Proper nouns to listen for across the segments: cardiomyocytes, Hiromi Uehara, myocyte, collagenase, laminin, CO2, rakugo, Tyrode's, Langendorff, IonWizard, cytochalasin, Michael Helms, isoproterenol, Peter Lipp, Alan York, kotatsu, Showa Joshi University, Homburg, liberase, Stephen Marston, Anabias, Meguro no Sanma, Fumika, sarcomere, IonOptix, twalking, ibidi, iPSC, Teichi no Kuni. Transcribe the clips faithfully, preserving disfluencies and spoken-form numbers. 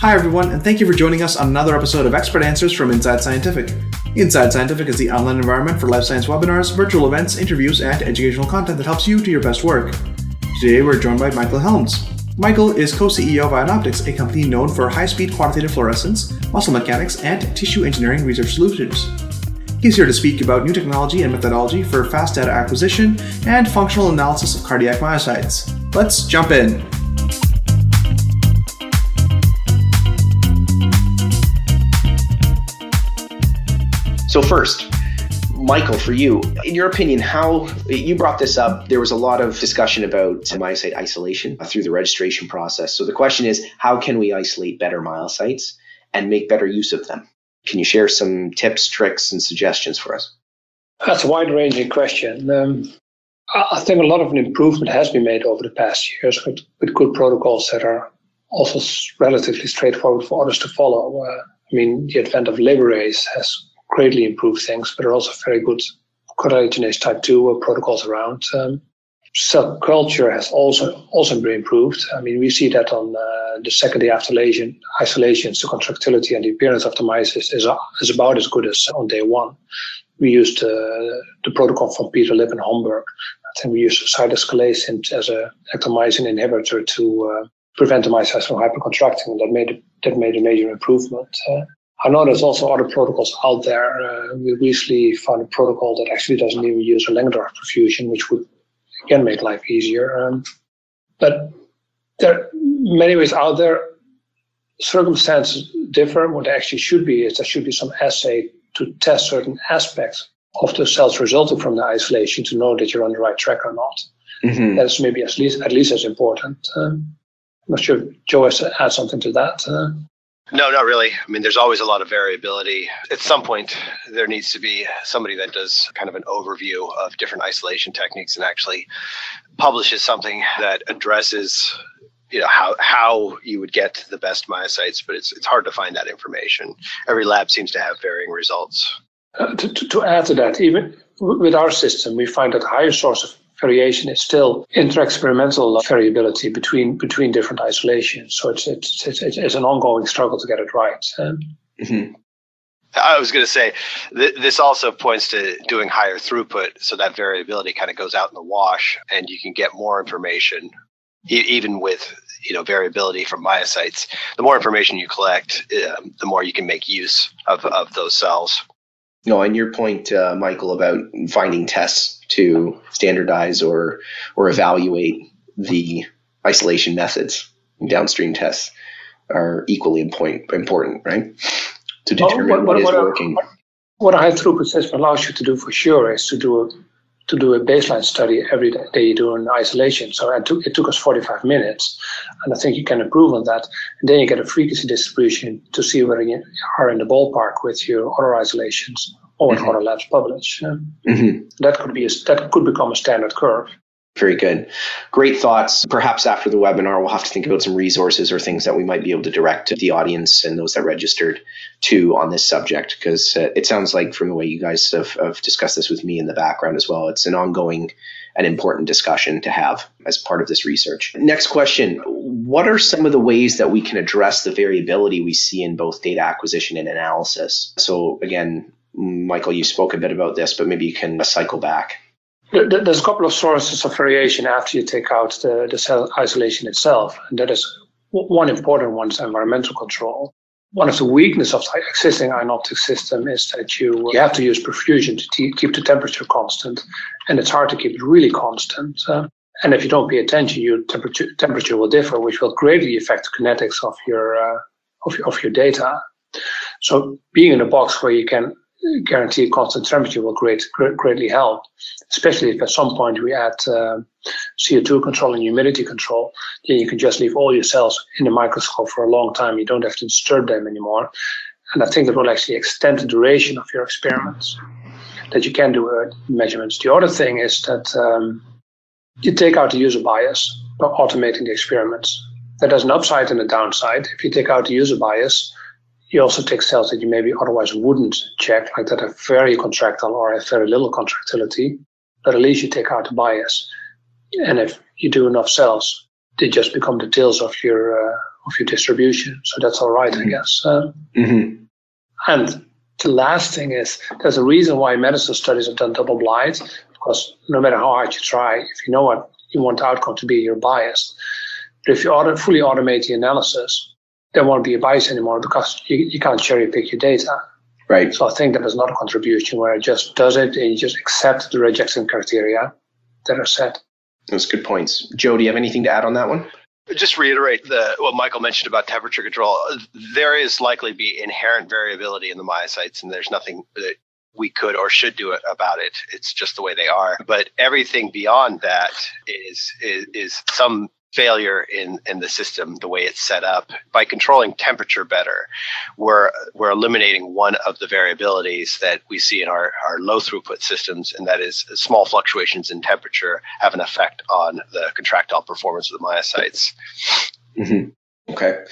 Hi everyone, and thank you for joining us on another episode of Expert Answers from Inside Scientific. Inside Scientific is the online environment for life science webinars, virtual events, interviews, and educational content that helps you do your best work. Today we're joined by Michael Helms. Michael is co-C E O of IonOptix, a company known for high-speed quantitative fluorescence, muscle mechanics, and tissue engineering research solutions. He's here to speak about new technology and methodology for fast data acquisition and functional analysis of cardiac myocytes. Let's jump in. So first, Michael, for you, in your opinion, how you brought this up, there was a lot of discussion about myocyte isolation through the registration process. So the question is, how can we isolate better myocytes and make better use of them? Can you share some tips, tricks, and suggestions for us? That's a wide-ranging question. Um, I think a lot of an improvement has been made over the past years with, with good protocols that are also relatively straightforward for others to follow. Uh, I mean, the advent of liberase has greatly improve things, but there are also very good collagenase type two protocols around. Um, cell culture has also also been improved. I mean, we see that on uh, the second day after lesion, isolations, the contractility and the appearance of the meiosis is, is about as good as on day one. We used uh, the protocol from Peter Lipp and Homburg. I think we used cytochalasin as an ectomyosin inhibitor to uh, prevent the myocytes from hypercontracting. That made, that made a major improvement. Uh, I know there's also other protocols out there. Uh, we recently found a protocol that actually doesn't even use a Langendorff perfusion, which would, again, make life easier. Um, but there are many ways out there. Circumstances differ. What they actually should be is there should be some assay to test certain aspects of the cells resulting from the isolation to know that you're on the right track or not. Mm-hmm. That's maybe at least, at least as important. Um, I'm not sure if Joe has to add something to that. Uh, No, not really. I mean, there's always a lot of variability. At some point, there needs to be somebody that does kind of an overview of different isolation techniques and actually publishes something that addresses, you know, how how you would get the best myocytes. But it's it's hard to find that information. Every lab seems to have varying results. Uh, to, to, to add to that, even with our system, we find that higher source of variation is still inter-experimental variability between between different isolations. So it's it's it's, it's an ongoing struggle to get it right. Mm-hmm. I was going to say, th- this also points to doing higher throughput, so that variability kind of goes out in the wash, and you can get more information, e- even with you know variability from myocytes. The more information you collect, um, the more you can make use of, of those cells. No, and your point, uh, Michael, about finding tests to standardize or or evaluate the isolation methods, downstream tests, are equally important, right? To determine well, what, what is what a, working. What a high throughput system allows you to do for sure is to do a to do a baseline study every day you do an isolation. So it took, it took us forty-five minutes, and I think you can improve on that. And then you get a frequency distribution to see where you are in the ballpark with your other isolations or what mm-hmm. other labs publish. Yeah. Mm-hmm. That could be a, that could become a standard curve. Very good. Great thoughts. Perhaps after the webinar, we'll have to think about some resources or things that we might be able to direct to the audience and those that registered to on this subject, because uh, it sounds like from the way you guys have, have discussed this with me in the background as well, it's an ongoing and important discussion to have as part of this research. Next question. What are some of the ways that we can address the variability we see in both data acquisition and analysis? So again, Michael, you spoke a bit about this, but maybe you can cycle back. There's a couple of sources of variation after you take out the, the cell isolation itself. And that is one important one is environmental control. One of the weaknesses of the existing IonOptix system is that you, you have to use perfusion to te- keep the temperature constant. And it's hard to keep it really constant. Uh, and if you don't pay attention, your temperature temperature will differ, which will greatly affect the kinetics of your, uh, of your, of your data. So being in a box where you can guarantee constant temperature will great, great, greatly help, especially if at some point we add uh, C O two control and humidity control. Then you can just leave all your cells in the microscope for a long time. You don't have to disturb them anymore. And I think that will actually extend the duration of your experiments, that you can do uh, measurements. The other thing is that um, you take out the user bias by automating the experiments. That has an upside and a downside. If you take out the user bias, you also take cells that you maybe otherwise wouldn't check, like that are very contractile or have very little contractility, but at least you take out the bias. And if you do enough cells, they just become the tails of your uh, of your distribution. So that's all right, mm-hmm. I guess. Uh, mm-hmm. And the last thing is, there's a reason why medicine studies have done double blinds, because no matter how hard you try, if you know what you want the outcome to be, you're biased. But if you auto- fully automate the analysis, there won't be a bias anymore because you, you can't cherry pick your data. Right. So I think that is not a contribution where it just does it and you just accept the rejection criteria that are set. Those good points. Joe, do you have anything to add on that one? Just reiterate the, what Michael mentioned about temperature control. There is likely to be inherent variability in the myocytes, and there's nothing that we could or should do about it. It's just the way they are. But everything beyond that is is, is some failure in, in the system, the way it's set up. By controlling temperature better, we're we're eliminating one of the variabilities that we see in our, our low throughput systems, and that is small fluctuations in temperature have an effect on the contractile performance of the myocytes. Mm-hmm. Okay,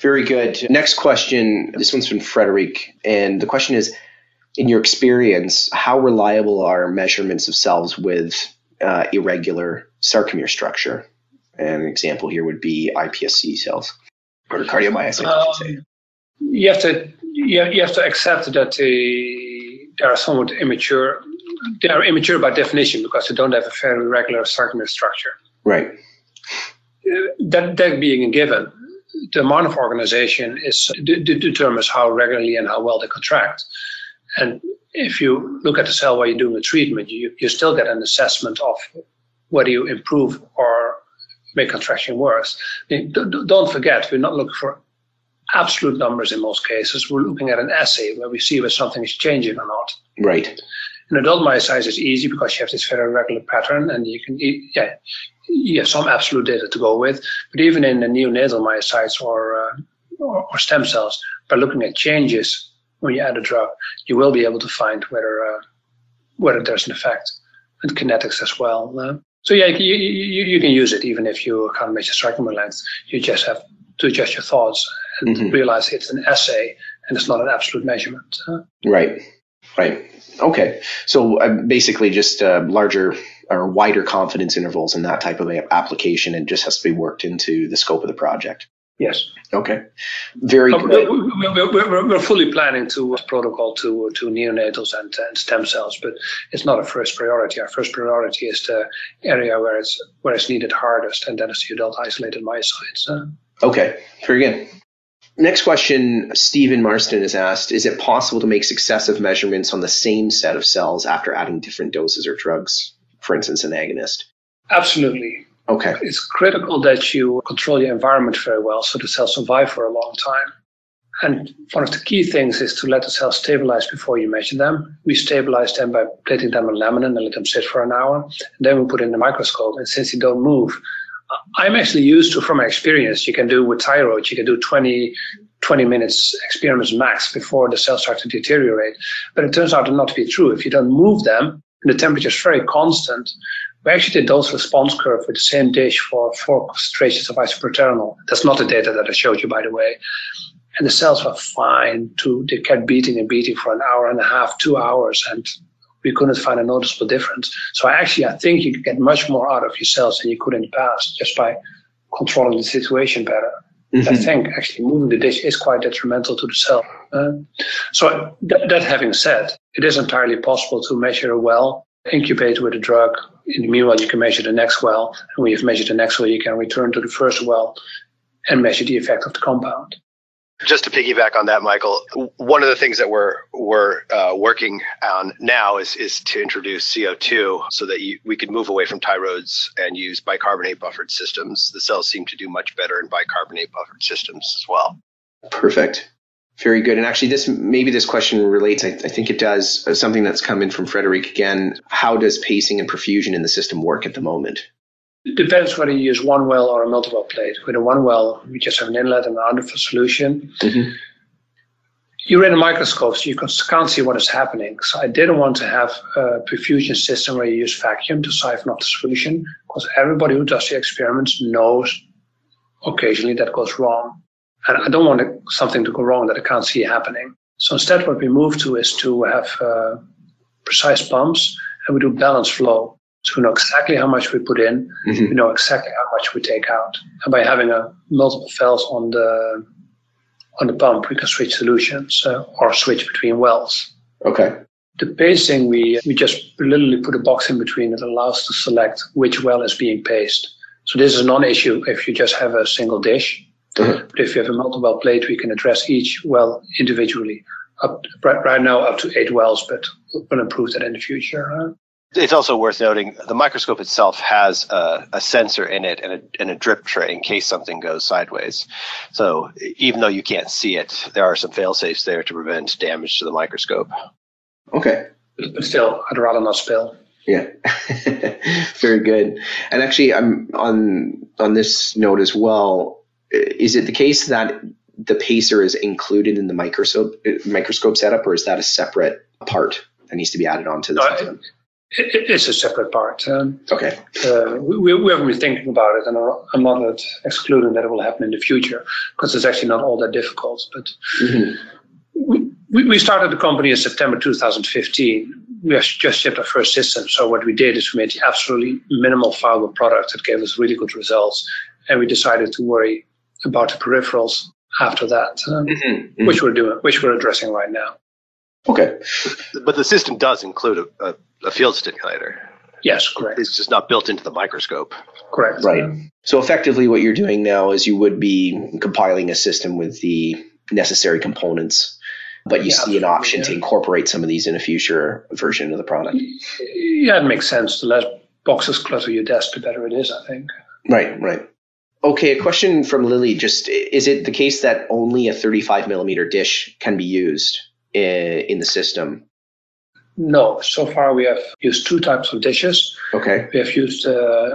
very good. Next question. This one's from Frederic, and the question is, in your experience, how reliable are measurements of cells with uh, irregular sarcomere structure? And an example here would be I P S C cells or cardiomyocytes. Um, say. You have to you have, you have to accept that they, they are somewhat immature. They are immature by definition because they don't have a very regular sarcomere structure. Right. That that being a given, the amount of organization is d- d- determines how regularly and how well they contract. And if you look at the cell while you're doing a treatment, you you still get an assessment of whether you improve or make contraction worse. I mean, don't forget, we're not looking for absolute numbers in most cases. We're looking at an assay where we see whether something is changing or not. Right. In adult myocytes, it's easy because you have this very regular pattern, and you can, yeah, you have some absolute data to go with. But even in the neonatal myocytes or, uh, or, or stem cells, by looking at changes when you add a drug, you will be able to find whether uh, whether there's an effect, and kinetics as well. Uh, So yeah, you, you you can use it even if you can't measure sarcomere length. You just have to adjust your thoughts and mm-hmm. realize it's an assay and it's not an absolute measurement. Huh? Right, right. Okay. So uh, basically just uh, larger or wider confidence intervals in that type of application, and just has to be worked into the scope of the project. Yes. Okay. Very oh, good. We're, we're, we're fully planning to protocol to to neonatals and, and stem cells, but it's not a first priority. Our first priority is the area where it's where it's needed hardest, and that is the adult isolated myocytes. Uh, okay. Very good. Next question, Stephen Marston has asked, is it possible to make successive measurements on the same set of cells after adding different doses or drugs, for instance, an agonist? Absolutely. Okay. It's critical that you control your environment very well so the cells survive for a long time. And one of the key things is to let the cells stabilize before you measure them. We stabilize them by plating them in laminin and let them sit for an hour. And then we put in the microscope, and since they don't move, I'm actually used to, from my experience, you can do with Tyrode's, you can do twenty, twenty minutes experiments max before the cells start to deteriorate. But it turns out not to be true. If you don't move them, and the temperature is very constant, we actually did dose response curve with the same dish for four concentrations of isoproterenol. That's not the data that I showed you, by the way. And the cells were fine too. They kept beating and beating for an hour and a half, two hours, and we couldn't find a noticeable difference. So actually, I think you can get much more out of your cells than you could in the past just by controlling the situation better. Mm-hmm. I think actually moving the dish is quite detrimental to the cell. Uh, so th- that having said, it is entirely possible to measure a well, incubate with a drug. In the meanwhile, you can measure the next well, and when you've measured the next well, you can return to the first well and measure the effect of the compound. Just to piggyback on that, Michael, one of the things that we're we're uh, working on now is is to introduce C O two so that you, we could move away from Tyrode's and use bicarbonate buffered systems. The cells seem to do much better in bicarbonate buffered systems as well. Perfect. Very good. And actually, this maybe this question relates, I, th- I think it does, uh, something that's come in from Frederic again. How does pacing and perfusion in the system work at the moment? It depends whether you use one well or a multi-well plate. With a one well, we just have an inlet and an outlet for solution. Mm-hmm. You're in a microscope, so you can't see what is happening. So I didn't want to have a perfusion system where you use vacuum to siphon off the solution, because everybody who does the experiments knows occasionally that goes wrong. And I don't want something to go wrong that I can't see happening. So instead, what we move to is to have uh, precise pumps, and we do balanced flow. So we know exactly how much we put in, mm-hmm. we know exactly how much we take out. And by having a multiple valves on the on the pump, we can switch solutions uh, or switch between wells. Okay. The pacing, we we just literally put a box in between that allows to select which well is being paced. So this is a non-issue if you just have a single dish. Mm-hmm. But if you have a multi-well plate, we can address each well individually. Up, right now, up to eight wells, but we'll improve that in the future. Huh? It's also worth noting the microscope itself has a, a sensor in it and a, and a drip tray in case something goes sideways. So even though you can't see it, there are some fail-safes there to prevent damage to the microscope. Okay. But still, I'd rather not spill. Yeah. Very good. And actually, I'm on on this note as well, is it the case that the pacer is included in the microscope microscope setup, or is that a separate part that needs to be added onto the system? It, it's a separate part. Um, okay. Uh, we, we haven't been thinking about it, and I'm not excluding that it will happen in the future because it's actually not all that difficult. But mm-hmm. we, we started the company in September two thousand fifteen. We have just shipped our first system. So what we did is we made the absolutely minimal viable product that gave us really good results, and we decided to worry about the peripherals after that, um, mm-hmm. Mm-hmm. which we're doing, which we're addressing right now. Okay. But the system does include a, a, a field stimulator. Yes, correct. It's just not built into the microscope. Correct. Right. So effectively what you're doing now is you would be compiling a system with the necessary components, but you yeah, see an option yeah. to incorporate some of these in a future version of the product. Yeah, it makes sense. The less boxes clutter your desk, the better it is, I think. Right, right. Okay, a question from Lily. Just, is it the case that only a thirty-five millimeter dish can be used in the system? No, so far we have used two types of dishes. Okay. We have used uh,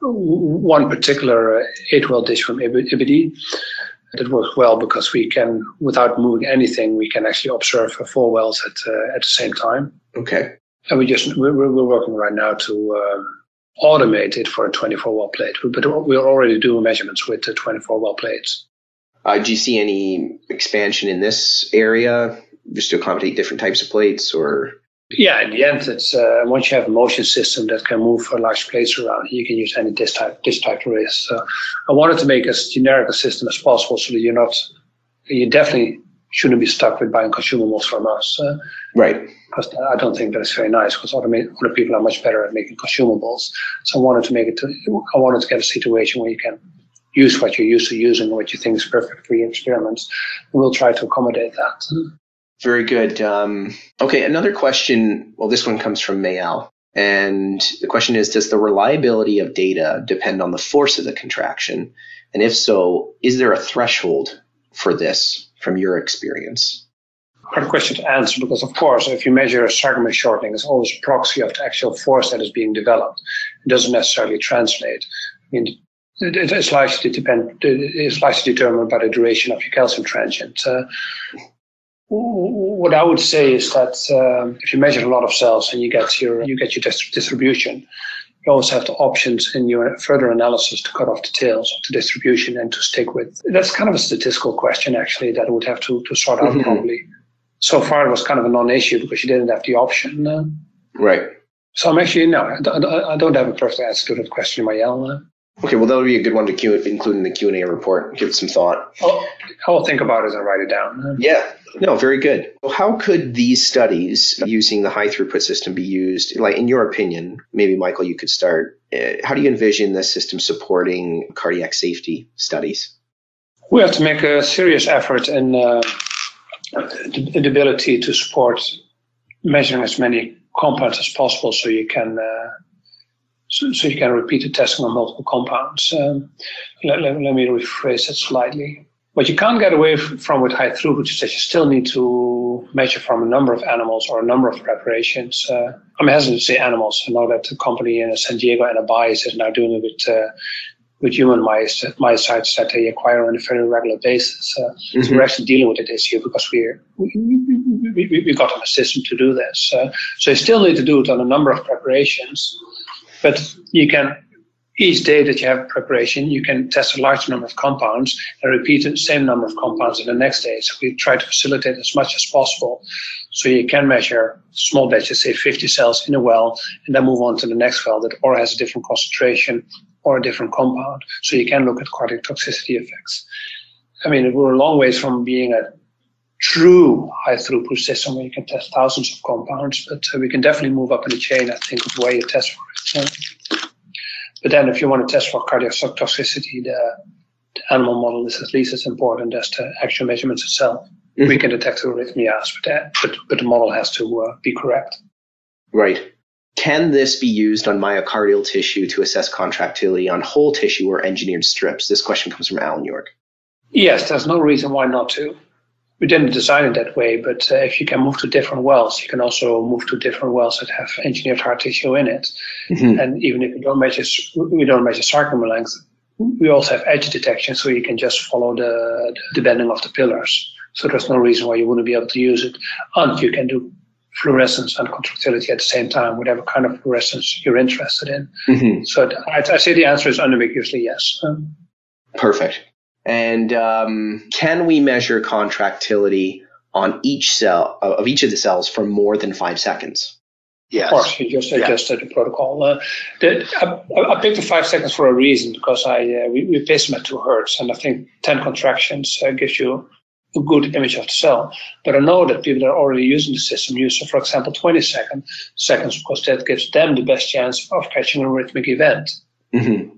one particular eight-well dish from ibidi. That works well because we can, without moving anything, we can actually observe four wells at uh, at the same time. Okay. And we just we're, we're working right now to uh, automate it for a twenty-four well plate, but we're already doing measurements with the twenty-four well plates. Uh, do you see any expansion in this area? Just to accommodate different types of plates, or yeah, in the end, it's uh, once you have a motion system that can move for large plates around, you can use any dish type, dish type array. So I wanted to make as generic a system as possible, so that you're not, you definitely shouldn't be stuck with buying consumables from us, uh, right? Because I don't think that's very nice. Because other, other people are much better at making consumables. So I wanted to make it. To, I wanted to get a situation where you can use what you're used to using, what you think is perfect for your experiments. And we'll try to accommodate that. Very good. Um, okay, another question. Well, this one comes from Mayal. And the question is, does the reliability of data depend on the force of the contraction? And if so, is there a threshold for this from your experience? Hard question to answer because, of course, if you measure a circumference shortening, it's always a proxy of the actual force that is being developed. It doesn't necessarily translate. I mean, it's largely, depend, it's largely determined by the duration of your calcium transient. Uh, What I would say is that um, if you measure a lot of cells and you get your you get your dis- distribution, you always have the options in your further analysis to cut off the tails of the distribution and to stick with. That's kind of a statistical question, actually, that I would have to, to sort out mm-hmm. probably. So far, it was kind of a non-issue because you didn't have the option. Uh, right. So I'm actually, no, I don't have a perfect answer to that question, Mayel. Okay, well, that would be a good one to Q- include in the Q and A report. Give it some thought. I'll, I'll think about it and write it down. Yeah, no, very good. Well, how could these studies using the high-throughput system be used, like in your opinion, maybe, Michael, you could start. Uh, how do you envision this system supporting cardiac safety studies? We have to make a serious effort in uh, the ability to support measuring as many compounds as possible so you can... Uh, So, so you can repeat the testing on multiple compounds. Um, let, let, let me rephrase it slightly. What you can't get away from with high throughput is that you still need to measure from a number of animals or a number of preparations. Uh, I'm hesitant to say animals. I know that the company in San Diego, Anabias, is now doing it with uh, with human mice, myocytes that they acquire on a very regular basis. Uh, mm-hmm. So we're actually dealing with it this year because we're, we, we, we, we got on a system to do this. Uh, so you still need to do it on a number of preparations. But you can each day that you have preparation, you can test a large number of compounds and repeat the same number of compounds in the next day. So we try to facilitate as much as possible. So you can measure small batches, say fifty cells in a well, and then move on to the next well that or has a different concentration or a different compound. So you can look at cardiac toxicity effects. I mean, we're a long ways from being a true high throughput system where you can test thousands of compounds, but uh, we can definitely move up in the chain, I think, of where you test for it. So, but then if you want to test for cardiac toxicity, the, the animal model is at least as important as the actual measurements itself. Mm-hmm. We can detect arrhythmias, but, that, but, but the model has to uh, be correct. Right. Can this be used on myocardial tissue to assess contractility on whole tissue or engineered strips? This question comes from Alan York. Yes, there's no reason why not to. We didn't design it that way, but uh, if you can move to different wells, you can also move to different wells that have engineered heart tissue in it. Mm-hmm. And even if we don't measure, we don't measure sarcoma length, we also have edge detection, so you can just follow the, the bending of the pillars. So there's no reason why you wouldn't be able to use it. And you can do fluorescence and contractility at the same time, whatever kind of fluorescence you're interested in. Mm-hmm. So I, I say the answer is unambiguously yes. Um, Perfect. And um, can we measure contractility on each cell of each of the cells for more than five seconds? Yes. Of course, you just adjusted yeah. the protocol. Uh, the, I, I picked the five seconds for a reason because I uh, we, we pace them at two hertz, and I think ten contractions uh, gives you a good image of the cell. But I know that people that are already using the system use, for example, twenty second, seconds because that gives them the best chance of catching a rhythmic event. Mm-hmm.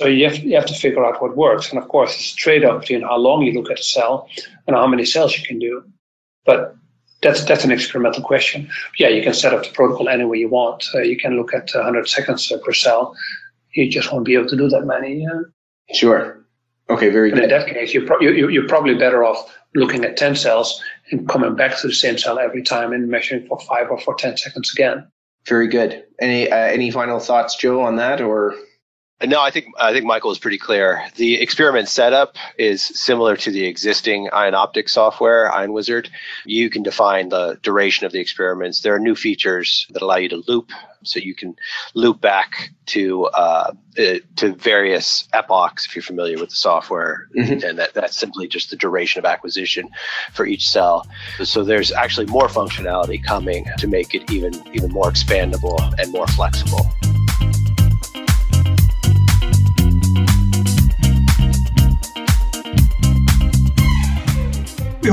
So you have, you have to figure out what works. And of course, it's a trade-off between how long you look at a cell and how many cells you can do. But that's that's an experimental question. But yeah, you can set up the protocol any way you want. Uh, you can look at one hundred seconds per cell. You just won't be able to do that many. Uh, sure. Okay, very but good. In that case, you're, pro- you, you're probably better off looking at ten cells and coming back to the same cell every time and measuring for five or for ten seconds again. Very good. Any uh, any final thoughts, Joe, on that, or...? No, I think I think Michael is pretty clear. The experiment setup is similar to the existing IonOptix software, IonWizard. You can define the duration of the experiments. There are new features that allow you to loop, so you can loop back to uh, uh, to various epochs if you're familiar with the software, mm-hmm. and that, that's simply just the duration of acquisition for each cell. So there's actually more functionality coming to make it even even more expandable and more flexible. We